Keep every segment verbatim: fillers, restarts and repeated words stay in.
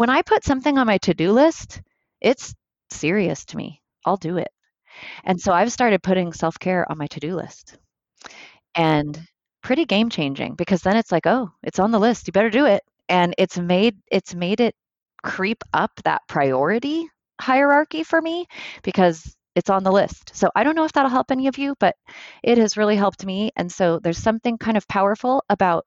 When I put something on my to-do list, it's serious to me. I'll do it. And so I've started putting self-care on my to-do list. And pretty game-changing, because then it's like, oh, it's on the list. You better do it. And it's made it's made it creep up that priority hierarchy for me, because it's on the list. So I don't know if that'll help any of you, but it has really helped me. And so there's something kind of powerful about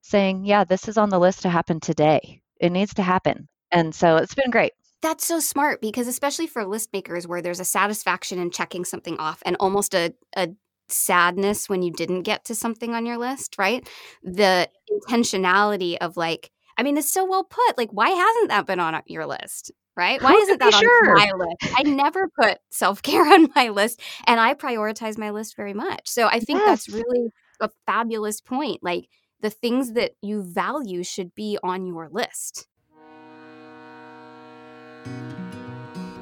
saying, yeah, this is on the list to happen today. It needs to happen. And so it's been great. That's so smart, because especially for list makers, where there's a satisfaction in checking something off and almost a, a sadness when you didn't get to something on your list, right? The intentionality of like, I mean, it's so well put. Like, why hasn't that been on your list? Right? Why isn't that sure? on my list? I never put self-care on my list, and I prioritize my list very much. So I think yes. that's really a fabulous point. Like, the things that you value should be on your list.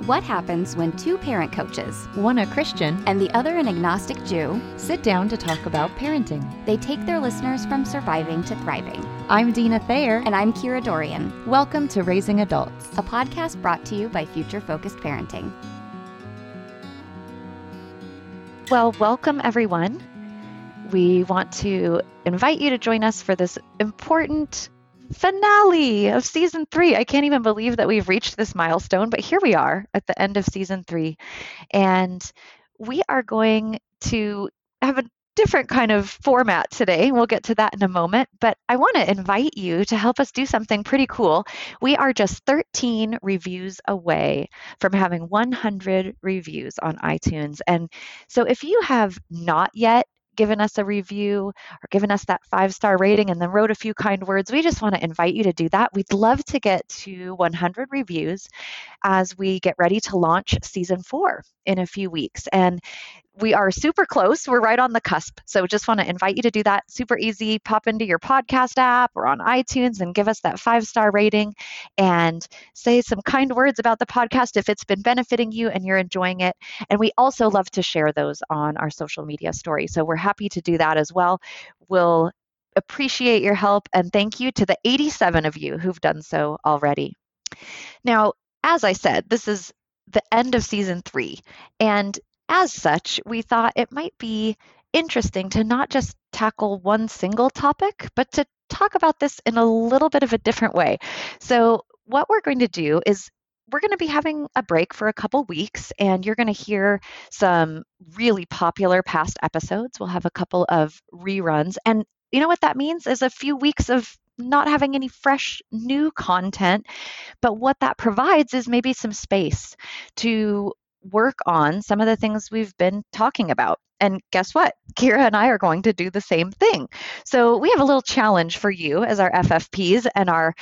What happens when two parent coaches, one a Christian and the other an agnostic Jew, sit down to talk about parenting? They take their listeners from surviving to thriving. I'm Tina Thayer. And I'm Kira Dorian. Welcome to Raising Adults, a podcast brought to you by Future Focused Parenting. Well, welcome everyone. We want to invite you to join us for this important finale of season three. I can't even believe that we've reached this milestone, but here we are at the end of season three. And we are going to have a different kind of format today. We'll get to that in a moment, but I want to invite you to help us do something pretty cool. We are just thirteen reviews away from having one hundred reviews on iTunes. And so if you have not yet given us a review or given us that five-star rating and then wrote a few kind words, we just want to invite you to do that. We'd love to get to one hundred reviews as we get ready to launch season four in a few weeks. And we are super close. We're right on the cusp. So just want to invite you to do that. Super easy. Pop into your podcast app or on iTunes and give us that five-star rating and say some kind words about the podcast if it's been benefiting you and you're enjoying it. And we also love to share those on our social media story. So we're happy to do that as well. We'll appreciate your help, and thank you to the eighty-seven of you who've done so already. Now, as I said, this is the end of season three, and as such, we thought it might be interesting to not just tackle one single topic, but to talk about this in a little bit of a different way. So what we're going to do is we're going to be having a break for a couple weeks, and you're going to hear some really popular past episodes. We'll have a couple of reruns. And you know what that means is a few weeks of not having any fresh new content. But what that provides is maybe some space to work on some of the things we've been talking about. And guess what? Kira and I are going to do the same thing. So we have a little challenge for you as our F F Ps and our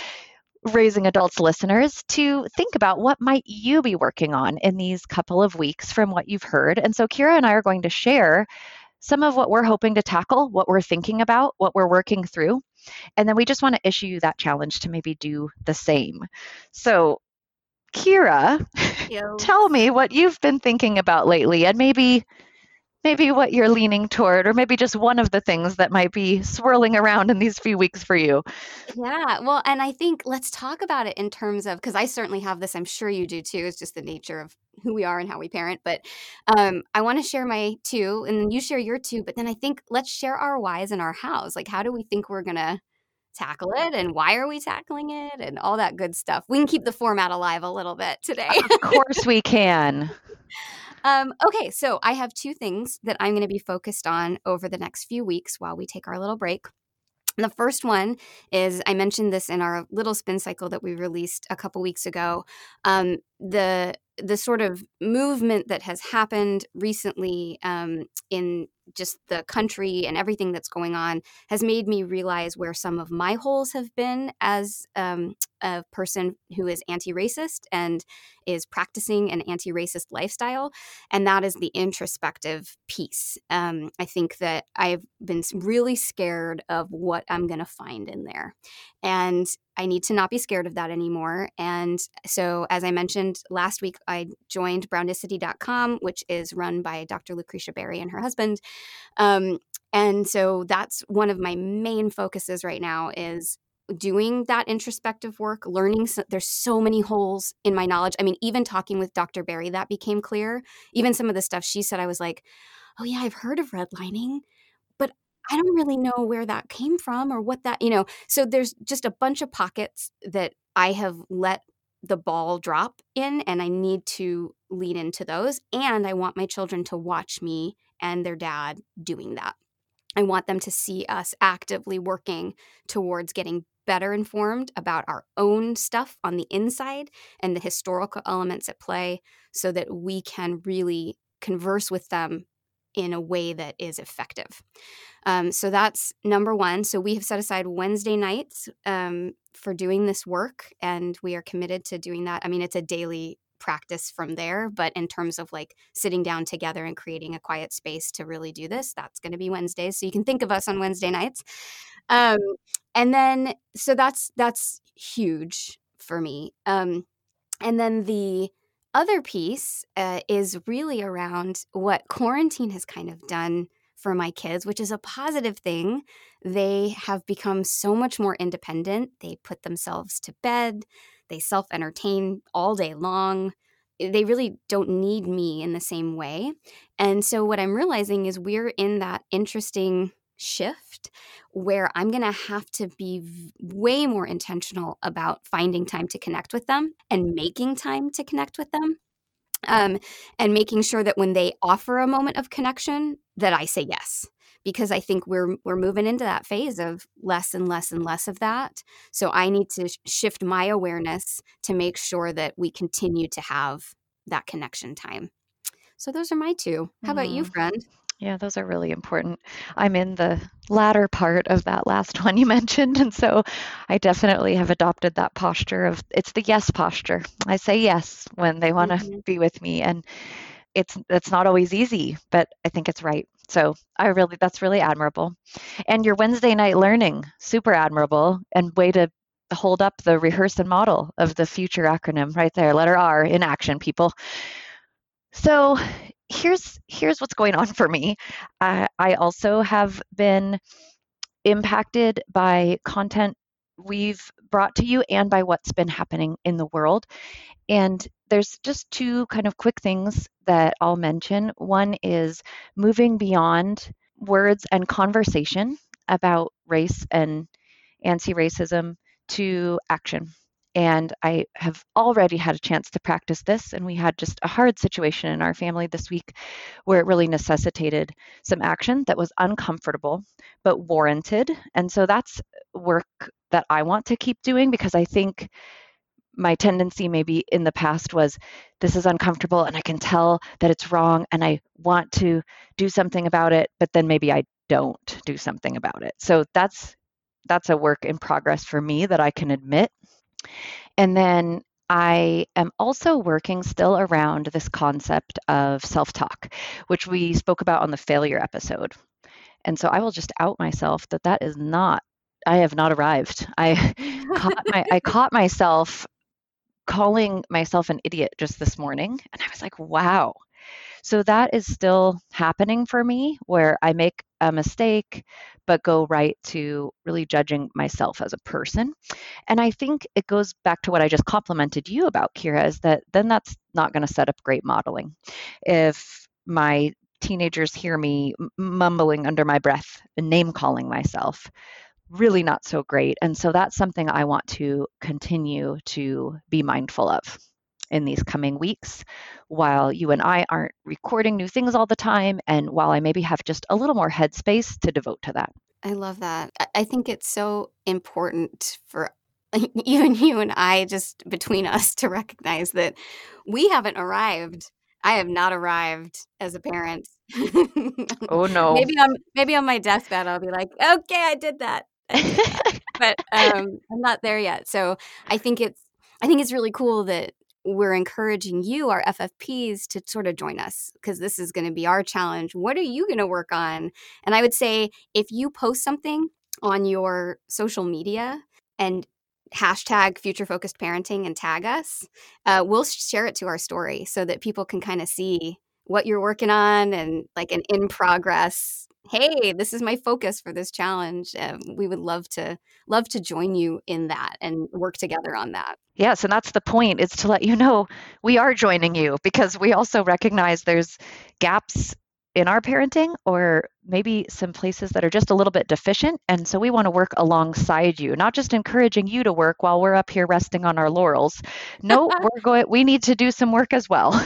Raising Adults listeners to think about what might you be working on in these couple of weeks from what you've heard. And so Kira and I are going to share some of what we're hoping to tackle, what we're thinking about, what we're working through. And then we just want to issue you that challenge to maybe do the same. So Kira, tell me what you've been thinking about lately, and maybe maybe what you're leaning toward, or maybe just one of the things that might be swirling around in these few weeks for you. Yeah, well, and I think let's talk about it in terms of, because I certainly have this, I'm sure you do too, it's just the nature of who we are and how we parent, but um, I want to share my two, and then you share your two, but then I think let's share our whys and our hows. Like, how do we think we're going to tackle it, and why are we tackling it, and all that good stuff. We can keep the format alive a little bit today. Of course we can. Um, okay, so I have two things that I'm going to be focused on over the next few weeks while we take our little break. The first one is, I mentioned this in our little spin cycle that we released a couple weeks ago, um, the the sort of movement that has happened recently um, in just the country and everything that's going on has made me realize where some of my holes have been as um, a person who is anti-racist and is practicing an anti-racist lifestyle. And that is the introspective piece. Um, I think that I've been really scared of what I'm going to find in there. And I need to not be scared of that anymore. And so, as I mentioned last week, I joined Brownicity dot com, which is run by Doctor Lucretia Berry and her husband. Um, and so that's one of my main focuses right now is doing that introspective work, learning, so, there's so many holes in my knowledge. I mean, even talking with Doctor Berry, that became clear. Even some of the stuff she said, I was like, oh yeah, I've heard of redlining, but I don't really know where that came from or what that, you know. So there's just a bunch of pockets that I have let the ball drop in, and I need to lean into those. And I want my children to watch me and their dad doing that. I want them to see us actively working towards getting better informed about our own stuff on the inside and the historical elements at play so that we can really converse with them in a way that is effective. Um, so that's number one. So we have set aside Wednesday nights um, for doing this work, and we are committed to doing that. I mean, it's a daily practice from there, but in terms of like sitting down together and creating a quiet space to really do this, that's going to be Wednesdays. So you can think of us on Wednesday nights. Um, and then, so that's, that's huge for me. Um, and then the other piece uh, is really around what quarantine has kind of done for my kids, which is a positive thing. They have become so much more independent. They put themselves to bed. They self-entertain all day long. They really don't need me in the same way. And so what I'm realizing is we're in that interesting shift where I'm going to have to be v- way more intentional about finding time to connect with them and making time to connect with them, um, and making sure that when they offer a moment of connection that I say yes. Because I think we're we're moving into that phase of less and less and less of that. So I need to sh- shift my awareness to make sure that we continue to have that connection time. So those are my two. How mm-hmm. about you, friend? Yeah, those are really important. I'm in the latter part of that last one you mentioned. And so I definitely have adopted that posture of, it's the yes posture. I say yes when they want to mm-hmm. be with me. And it's it's not always easy, but I think it's right. So I really, that's really admirable. And your Wednesday night learning, super admirable, and way to hold up the rehearse and model of the future acronym right there, letter R in action, people. So here's here's what's going on for me. Uh, I also have been impacted by content we've brought to you and by what's been happening in the world. And there's just two kind of quick things that I'll mention. One is moving beyond words and conversation about race and anti-racism to action. And I have already had a chance to practice this. And we had just a hard situation in our family this week where it really necessitated some action that was uncomfortable, but warranted. And so that's work that I want to keep doing, because I think my tendency maybe in the past was, this is uncomfortable and I can tell that it's wrong and I want to do something about it, but then maybe I don't do something about it. So that's that's a work in progress for me that I can admit. And then I am also working still around this concept of self-talk, which we spoke about on the failure episode. And so I will just out myself that that is not, I have not arrived. I caught my, I caught myself calling myself an idiot just this morning. And I was like, wow. So that is still happening for me, where I make a mistake, but go right to really judging myself as a person. And I think it goes back to what I just complimented you about, Kira, is that then that's not going to set up great modeling. If my teenagers hear me mumbling under my breath and name calling myself, really not so great. And so that's something I want to continue to be mindful of in these coming weeks, while you and I aren't recording new things all the time, and while I maybe have just a little more headspace to devote to that. I love that. I think it's so important for even you and I, just between us, to recognize that we haven't arrived. I have not arrived as a parent. Oh no. Maybe on maybe on my deathbed I'll be like, okay, I did that. I did that. But um, I'm not there yet. So I think it's I think it's really cool that we're encouraging you, our F F Ps, to sort of join us, because this is going to be our challenge. What are you going to work on? And I would say, if you post something on your social media and hashtag Future Focused Parenting and tag us, uh, we'll share it to our story so that people can kind of see what you're working on and like an in progress hey, this is my focus for this challenge. Um, we would love to love to join you in that and work together on that. Yes, and that's the point, is to let you know we are joining you, because we also recognize there's gaps in our parenting, or maybe some places that are just a little bit deficient. And so we want to work alongside you, not just encouraging you to work while we're up here resting on our laurels. No, we're going, we need to do some work as well.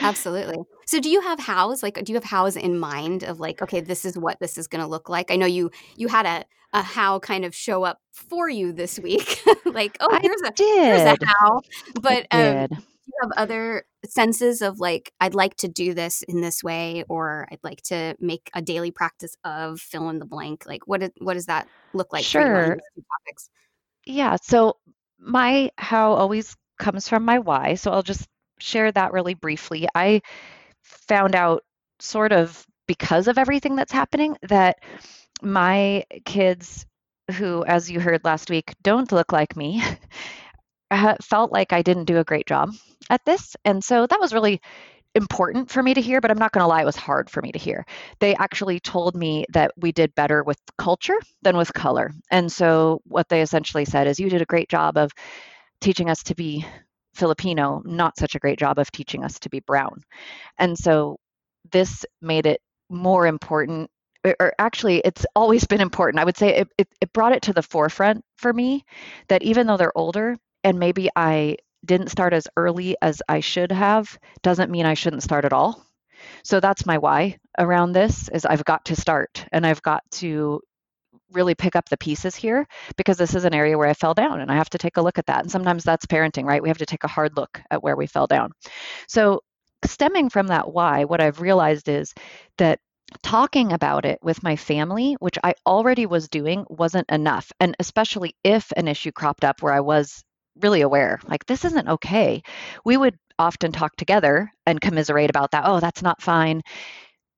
Absolutely. So do you have hows? Like, do you have hows in mind of like, okay, this is what this is going to look like? I know you you had a, a how kind of show up for you this week. Like, oh, here's a, here's a how. But um, do you have other senses of like, I'd like to do this in this way, or I'd like to make a daily practice of fill in the blank? Like, what, is, what does that look like? Sure. For you on these topics? Yeah. So my how always comes from my why. So I'll just share that really briefly. I found out, sort of because of everything that's happening, that my kids, who, as you heard last week, don't look like me, felt like I didn't do a great job at this. And so that was really important for me to hear, but I'm not going to lie, it was hard for me to hear. They actually told me that we did better with culture than with color. And so what they essentially said is, you did a great job of teaching us to be Filipino, not such a great job of teaching us to be brown. And so this made it more important, or actually it's always been important. I would say it, it, it brought it to the forefront for me that even though they're older and maybe I didn't start as early as I should have, doesn't mean I shouldn't start at all. So that's my why around this, is I've got to start and I've got to really pick up the pieces here, because this is an area where I fell down and I have to take a look at that. And sometimes that's parenting, right? We have to take a hard look at where we fell down. So stemming from that why, what I've realized is that talking about it with my family, which I already was doing, wasn't enough. And especially if an issue cropped up where I was really aware, like, this isn't okay, we would often talk together and commiserate about that. Oh, that's not fine.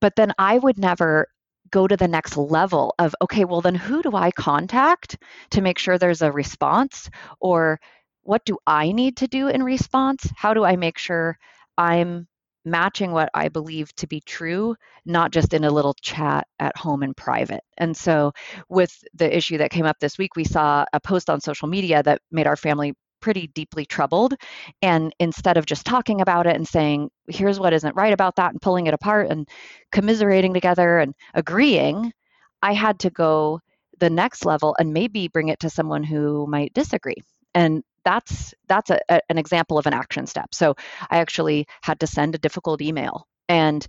But then I would never go to the next level of, okay, well, then who do I contact to make sure there's a response? Or what do I need to do in response? How do I make sure I'm matching what I believe to be true, not just in a little chat at home in private? And so with the issue that came up this week, we saw a post on social media that made our family pretty deeply troubled. And instead of just talking about it and saying, here's what isn't right about that, and pulling it apart and commiserating together and agreeing, I had to go the next level and maybe bring it to someone who might disagree. And that's that's a, a, an example of an action step. So I actually had to send a difficult email. And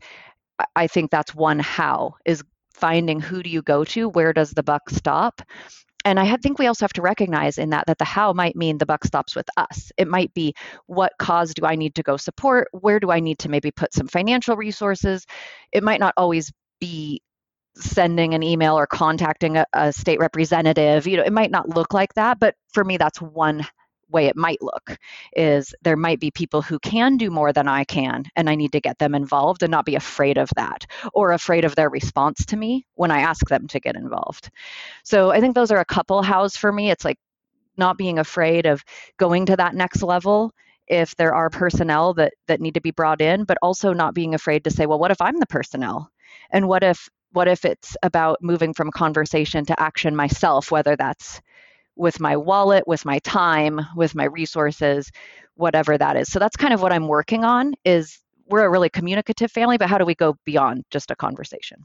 I think that's one how, is finding who do you go to, where does the buck stop? And I think we also have to recognize in that that the how might mean the buck stops with us. It might be, what cause do I need to go support? Where do I need to maybe put some financial resources? It might not always be sending an email or contacting a, a state representative. You know, it might not look like that, but for me, that's one way it might look, is there might be people who can do more than I can, and I need to get them involved and not be afraid of that, or afraid of their response to me when I ask them to get involved. So I think those are a couple hows for me. It's like not being afraid of going to that next level if there are personnel that that need to be brought in, but also not being afraid to say, well, what if I'm the personnel? And what if what if it's about moving from conversation to action myself, whether that's with my wallet, with my time, with my resources, whatever that is. So that's kind of what I'm working on, is we're a really communicative family, but how do we go beyond just a conversation?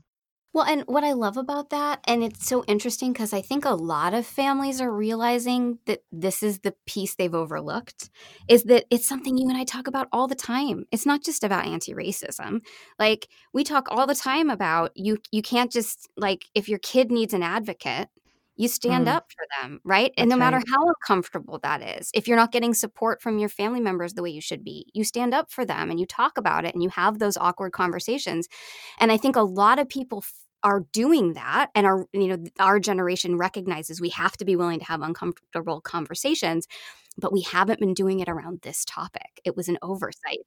Well, and what I love about that, and it's so interesting because I think a lot of families are realizing that this is the piece they've overlooked, is that it's something you and I talk about all the time. It's not just about anti-racism. Like, we talk all the time about you, you can't just, like, if your kid needs an advocate, you stand mm. up for them, right? That's and no matter right. how uncomfortable that is, if you're not getting support from your family members the way you should be, you stand up for them and you talk about it and you have those awkward conversations. And I think a lot of people f- are doing that, and our, you know, our generation recognizes we have to be willing to have uncomfortable conversations, but we haven't been doing it around this topic. It was an oversight.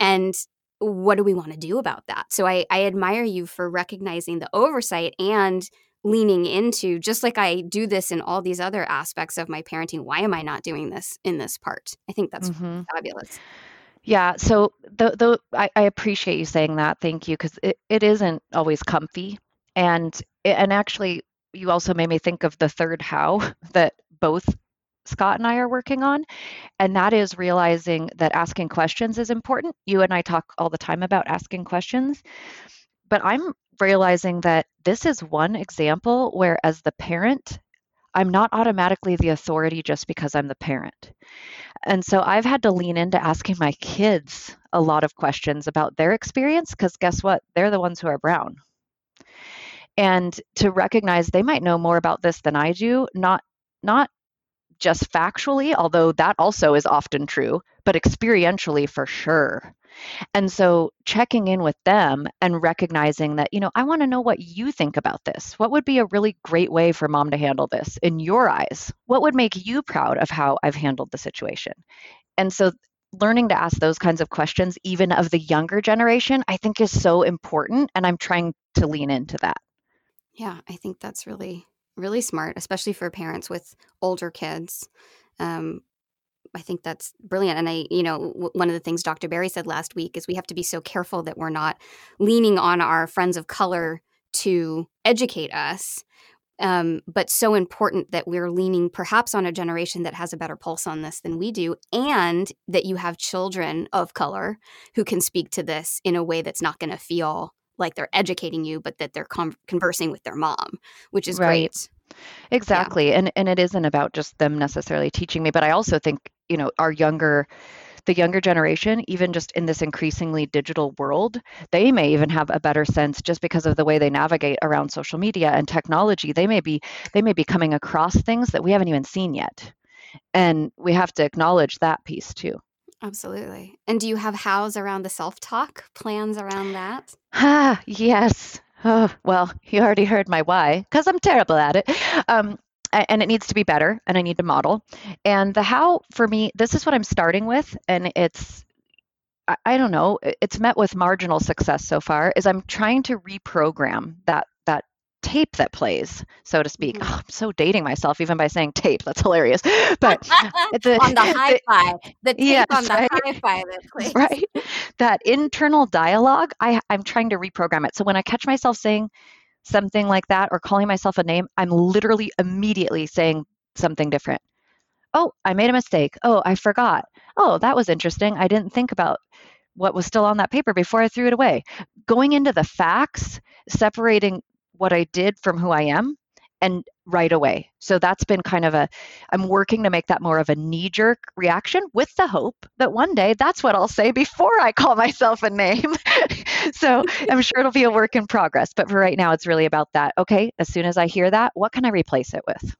And what do we want to do about that? So I, I admire you for recognizing the oversight and leaning into, just like I do this in all these other aspects of my parenting, why am I not doing this in this part? I think that's mm-hmm. fabulous. Yeah. So the, the, I, I appreciate you saying that. Thank you. Because it, it isn't always comfy. And and actually, you also made me think of the third how that both Scott and I are working on, and that is realizing that asking questions is important. You and I talk all the time about asking questions, but I'm realizing that this is one example where, as the parent, I'm not automatically the authority just because I'm the parent. And so I've had to lean into asking my kids a lot of questions about their experience, because guess what? They're the ones who are brown. And to recognize they might know more about this than I do, not not just factually, although that also is often true, but experientially for sure. And so checking in with them and recognizing that, you know, I want to know what you think about this. What would be a really great way for mom to handle this in your eyes? What would make you proud of how I've handled the situation? And so learning to ask those kinds of questions, even of the younger generation, I think is so important. And I'm trying to lean into that. Yeah, I think that's really, really smart, especially for parents with older kids. Um, I think that's brilliant. And I, you know, w- one of the things Doctor Berry said last week is we have to be so careful that we're not leaning on our friends of color to educate us, um, but so important that we're leaning perhaps on a generation that has a better pulse on this than we do, and that you have children of color who can speak to this in a way that's not going to feel like they're educating you, but that they're con- conversing with their mom, which is right. Great. Exactly. Yeah. And and it isn't about just them necessarily teaching me, but I also think, you know, our younger, the younger generation, even just in this increasingly digital world, they may even have a better sense just because of the way they navigate around social media and technology. They may be, they may be coming across things that we haven't even seen yet. And we have to acknowledge that piece too. Absolutely. And do you have hows around the self-talk, plans around that? Ah, yes. Oh, well, you already heard my why, because I'm terrible at it. Um, and it needs to be better, and I need to model. And the how for me, this is what I'm starting with. And it's, I, I don't know, it's met with marginal success so far, is I'm trying to reprogram that that tape that plays, so to speak. Mm-hmm. Oh, I'm so dating myself even by saying tape. That's hilarious. But the, on the hi-fi, the tape yes, on the right? hi-fi that plays. Right. That internal dialogue, I, I'm trying to reprogram it. So when I catch myself saying something like that or calling myself a name, I'm literally immediately saying something different. Oh, I made a mistake. Oh, I forgot. Oh, that was interesting. I didn't think about what was still on that paper before I threw it away. Going into the facts, separating what I did from who I am, and right away. So that's been kind of a, I'm working to make that more of a knee-jerk reaction, with the hope that one day that's what I'll say before I call myself a name. So I'm sure it'll be a work in progress, but for right now, it's really about that. Okay, as soon as I hear that, what can I replace it with?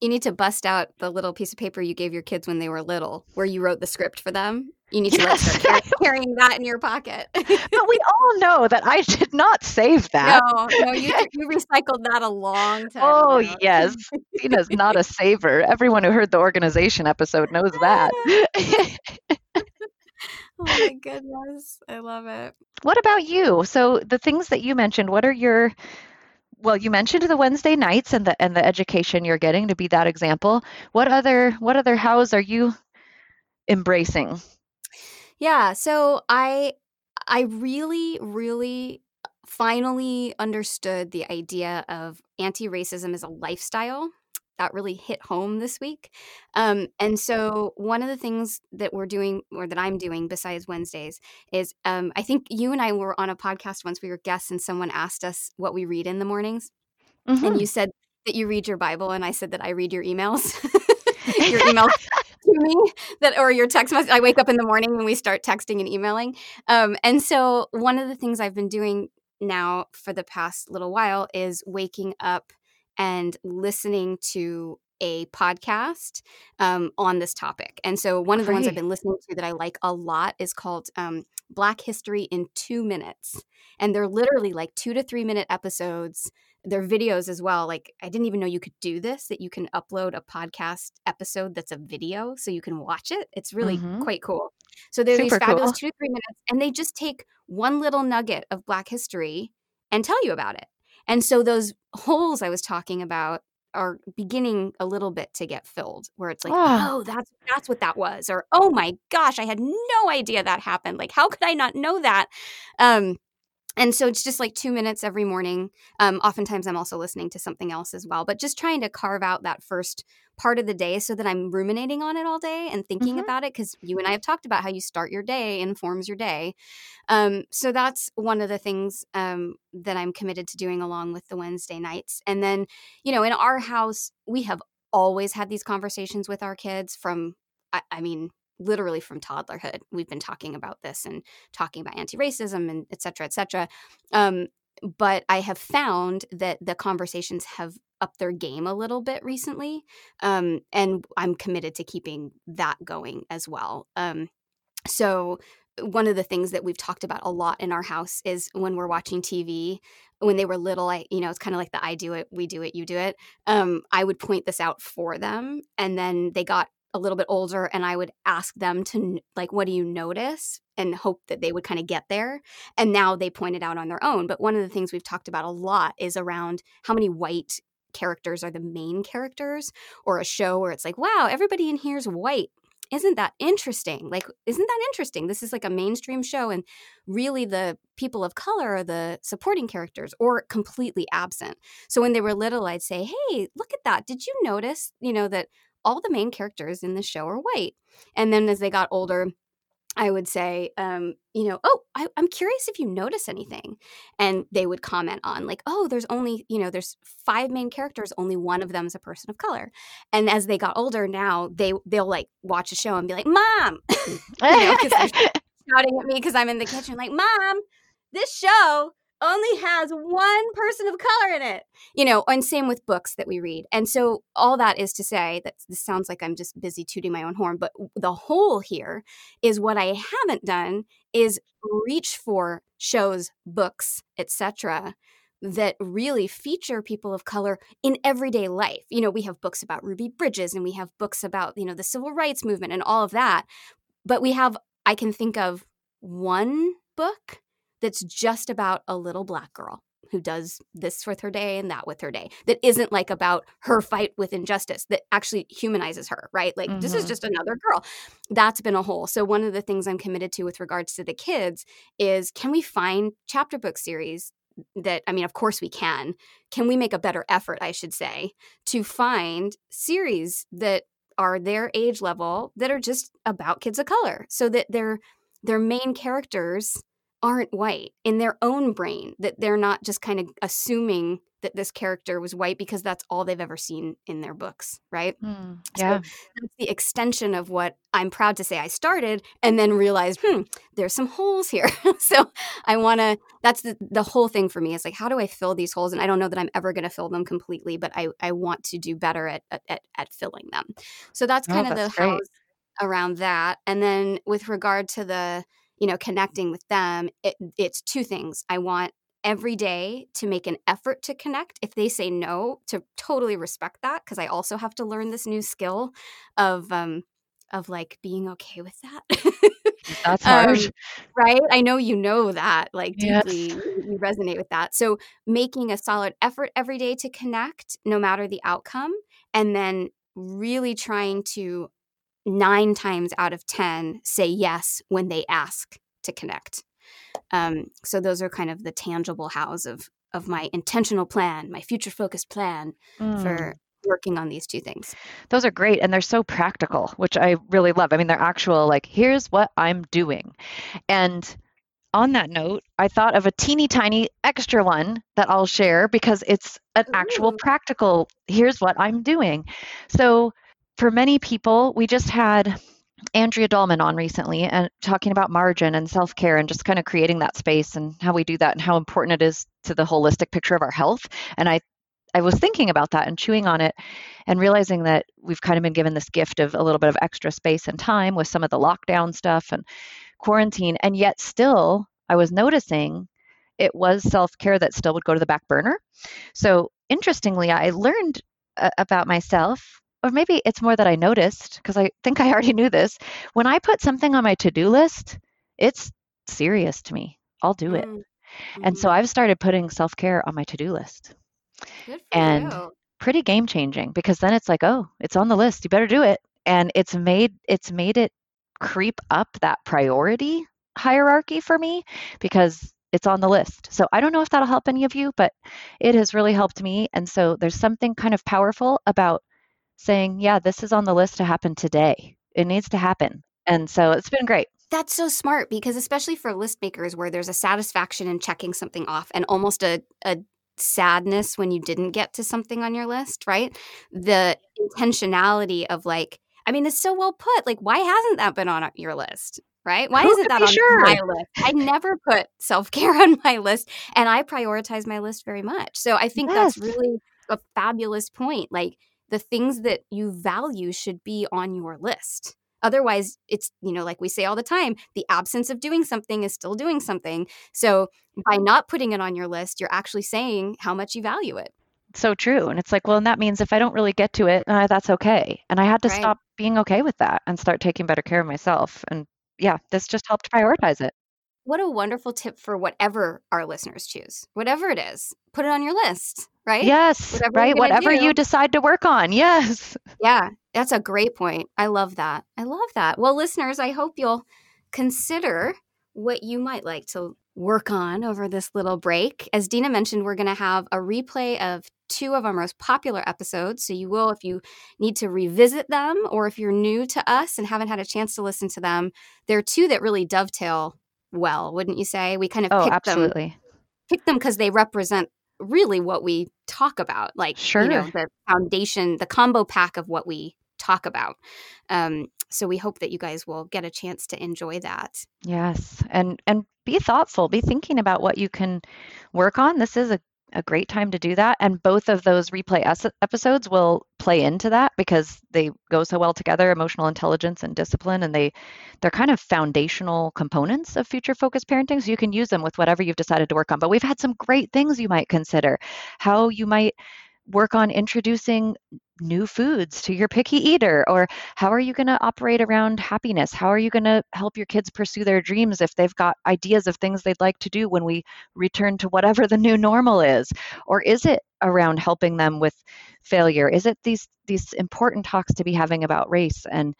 You need to bust out the little piece of paper you gave your kids when they were little, where you wrote the script for them. You need to yes. start carry, carrying that in your pocket. But we all know that I did not save that. No, no, you, you recycled that a long time oh, ago. Oh, yes. Tina's not a saver. Everyone who heard the organization episode knows that. Oh, my goodness. I love it. What about you? So the things that you mentioned, what are your... Well, you mentioned the Wednesday nights and the and the education you're getting to be that example. What other what other hows are you embracing? Yeah, so I I really, really finally understood the idea of anti-racism as a lifestyle. That really hit home this week. Um, and so one of the things that we're doing, or that I'm doing besides Wednesdays, is um, I think you and I were on a podcast once, we were guests, and someone asked us what we read in the mornings. Mm-hmm. And you said that you read your Bible, and I said that I read your emails. Your emails to me, that, or your text message. I wake up in the morning and we start texting and emailing. Um, and so one of the things I've been doing now for the past little while is waking up and listening to a podcast um, on this topic. And so one of the Great. ones I've been listening to that I like a lot is called um, Black History in Two Minutes. And they're literally like two to three minute episodes. They're videos as well. Like, I didn't even know you could do this, that you can upload a podcast episode that's a video so you can watch it. It's really mm-hmm. quite cool. So they're Super these fabulous cool. two to three minutes. And they just take one little nugget of Black history and tell you about it. And so those holes I was talking about are beginning a little bit to get filled, where it's like, oh, oh that's that's what that was. Or, oh, my gosh, I had no idea that happened. Like, how could I not know that? Um, And so it's just like two minutes every morning. Um, oftentimes I'm also listening to something else as well, but just trying to carve out that first part of the day so that I'm ruminating on it all day and thinking mm-hmm. about it, because you and I have talked about how you start your day informs your day. Um, so that's one of the things um, that I'm committed to doing along with the Wednesday nights. And then, you know, in our house, we have always had these conversations with our kids from, I, I mean, literally from toddlerhood. We've been talking about this and talking about anti-racism and et cetera, et cetera. Um, but I have found that the conversations have upped their game a little bit recently. Um, and I'm committed to keeping that going as well. Um, so one of the things that we've talked about a lot in our house is when we're watching T V, when they were little, I, you know, it's kind of like the I do it, we do it, you do it. Um, I would point this out for them. And then they got a little bit older and I would ask them to, like, what do you notice, and hope that they would kind of get there. And now they point it out on their own. But one of the things we've talked about a lot is around how many white characters are the main characters, or a show where it's like, wow, everybody in here is white. Isn't that interesting? Like, isn't that interesting? This is like a mainstream show, and really the people of color are the supporting characters or completely absent. So when they were little, I'd say, hey, look at that. Did you notice, you know, that all the main characters in the show are white? And then as they got older, I would say, um, you know, oh, I, I'm curious if you notice anything. And they would comment on, like, oh, there's only, you know, there's five main characters, only one of them is a person of color. And as they got older now, they, they'll like watch a show and be like, Mom, you know, because they're shouting at me because I'm in the kitchen, like, Mom, this show only has one person of color in it, you know, and same with books that we read. And so all that is to say that this sounds like I'm just busy tooting my own horn, but the whole here is what I haven't done is reach for shows, books, et cetera, that really feature people of color in everyday life. You know, we have books about Ruby Bridges and we have books about, you know, the civil rights movement and all of that. But we have, I can think of one book that's just about a little Black girl who does this with her day and that with her day, that isn't like about her fight with injustice, that actually humanizes her, right? Like, mm-hmm. this is just another girl. That's been a whole. So one of the things I'm committed to with regards to the kids is, can we find chapter book series that, I mean, of course we can. Can we make a better effort, I should say, to find series that are their age level that are just about kids of color, so that their their main characters aren't white in their own brain, that they're not just kind of assuming that this character was white because that's all they've ever seen in their books, right? Mm, yeah. So that's the extension of what I'm proud to say I started, and then realized, hmm, there's some holes here. So I want to, that's the, the whole thing for me is like, how do I fill these holes? And I don't know that I'm ever going to fill them completely, but I, I want to do better at, at, at filling them. So that's kind oh, of that's the house around that. And then with regard to the, you know, connecting with them, it, it's two things. I want every day to make an effort to connect. If they say no, to totally respect that, because I also have to learn this new skill of um, of like being okay with that. That's hard. Um, right? I know you know that, like, deeply yes. you resonate with that. So making a solid effort every day to connect, no matter the outcome, and then really trying to nine times out of ten say yes when they ask to connect. Um, so those are kind of the tangible hows of, of my intentional plan, my future focused plan mm. for working on these two things. Those are great. And they're so practical, which I really love. I mean, they're actual, like, here's what I'm doing. And on that note, I thought of a teeny tiny extra one that I'll share, because it's an Ooh. actual practical, here's what I'm doing. So for many people, we just had Andrea Dahlman on recently and talking about margin and self-care and just kind of creating that space and how we do that and how important it is to the holistic picture of our health. And I, I was thinking about that and chewing on it and realizing that we've kind of been given this gift of a little bit of extra space and time with some of the lockdown stuff and quarantine. And yet still, I was noticing it was self-care that still would go to the back burner. So interestingly, I learned uh, about myself, or maybe it's more that I noticed, because I think I already knew this. When I put something on my to-do list, it's serious to me. I'll do it. Mm-hmm. And so I've started putting self-care on my to-do list. Good for and you. Pretty game-changing, because then it's like, oh, it's on the list. You better do it. And it's made it's made it creep up that priority hierarchy for me, because it's on the list. So I don't know if that'll help any of you, but it has really helped me. And so there's something kind of powerful about saying, yeah, this is on the list to happen today. It needs to happen. And so it's been great. That's so smart, because especially for list makers where there's a satisfaction in checking something off and almost a, a sadness when you didn't get to something on your list, right? The intentionality of like, I mean, it's so well put. Like, why hasn't that been on your list? Right? Why isn't that on sure? my list? I never put self-care on my list, and I prioritize my list very much. So I think yes. that's really a fabulous point. Like, the things that you value should be on your list. Otherwise, it's, you know, like we say all the time, the absence of doing something is still doing something. So by not putting it on your list, you're actually saying how much you value it. So true. And it's like, well, and that means if I don't really get to it, uh, that's okay. And I had to right. stop being okay with that and start taking better care of myself. And yeah, this just helped prioritize it. What a wonderful tip for whatever our listeners choose, whatever it is, put it on your list, right? Yes, whatever right? Whatever do. you decide to work on. Yes. Yeah, that's a great point. I love that. I love that. Well, listeners, I hope you'll consider what you might like to work on over this little break. As Dina mentioned, we're going to have a replay of two of our most popular episodes. So you will, if you need to revisit them, or if you're new to us and haven't had a chance to listen to them, there are two that really dovetail well, wouldn't you say? We kind of oh, picked absolutely. them, picked them because they represent really what we talk about, like sure. you know, the foundation, the combo pack of what we talk about. Um, so we hope that you guys will get a chance to enjoy that. Yes. And and be thoughtful, be thinking about what you can work on. This is a, a great time to do that. And both of those replay es- episodes will play into that because they go so well together, emotional intelligence and discipline. And they, they're kind of foundational components of future focused parenting. So you can use them with whatever you've decided to work on. But we've had some great things you might consider, how you might work on introducing new foods to your picky eater, or how are you going to operate around happiness? How are you going to help your kids pursue their dreams if they've got ideas of things they'd like to do when we return to whatever the new normal is? Or is it around helping them with failure? Is it these these important talks to be having about race? And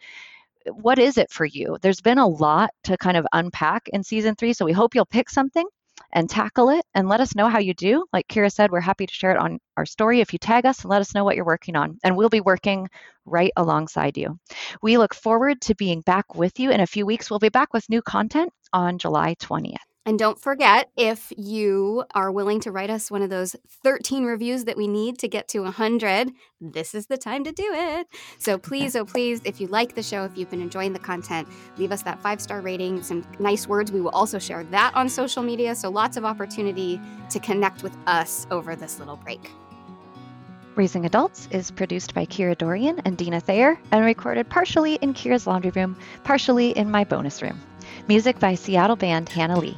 what is it for you? There's been a lot to kind of unpack in season three, so we hope you'll pick something and tackle it and let us know how you do. Like Kira said, we're happy to share it on our story if you tag us and let us know what you're working on. And we'll be working right alongside you. We look forward to being back with you in a few weeks. We'll be back with new content on July twentieth. And don't forget, if you are willing to write us one of those thirteen reviews that we need to get to one hundred, this is the time to do it. So please, oh please, if you like the show, if you've been enjoying the content, leave us that five-star rating, some nice words. We will also share that on social media. So lots of opportunity to connect with us over this little break. Raising Adults is produced by Kira Dorian and Tina Thayer and recorded partially in Kira's laundry room, partially in my bonus room. Music by Seattle band Hannah Lee.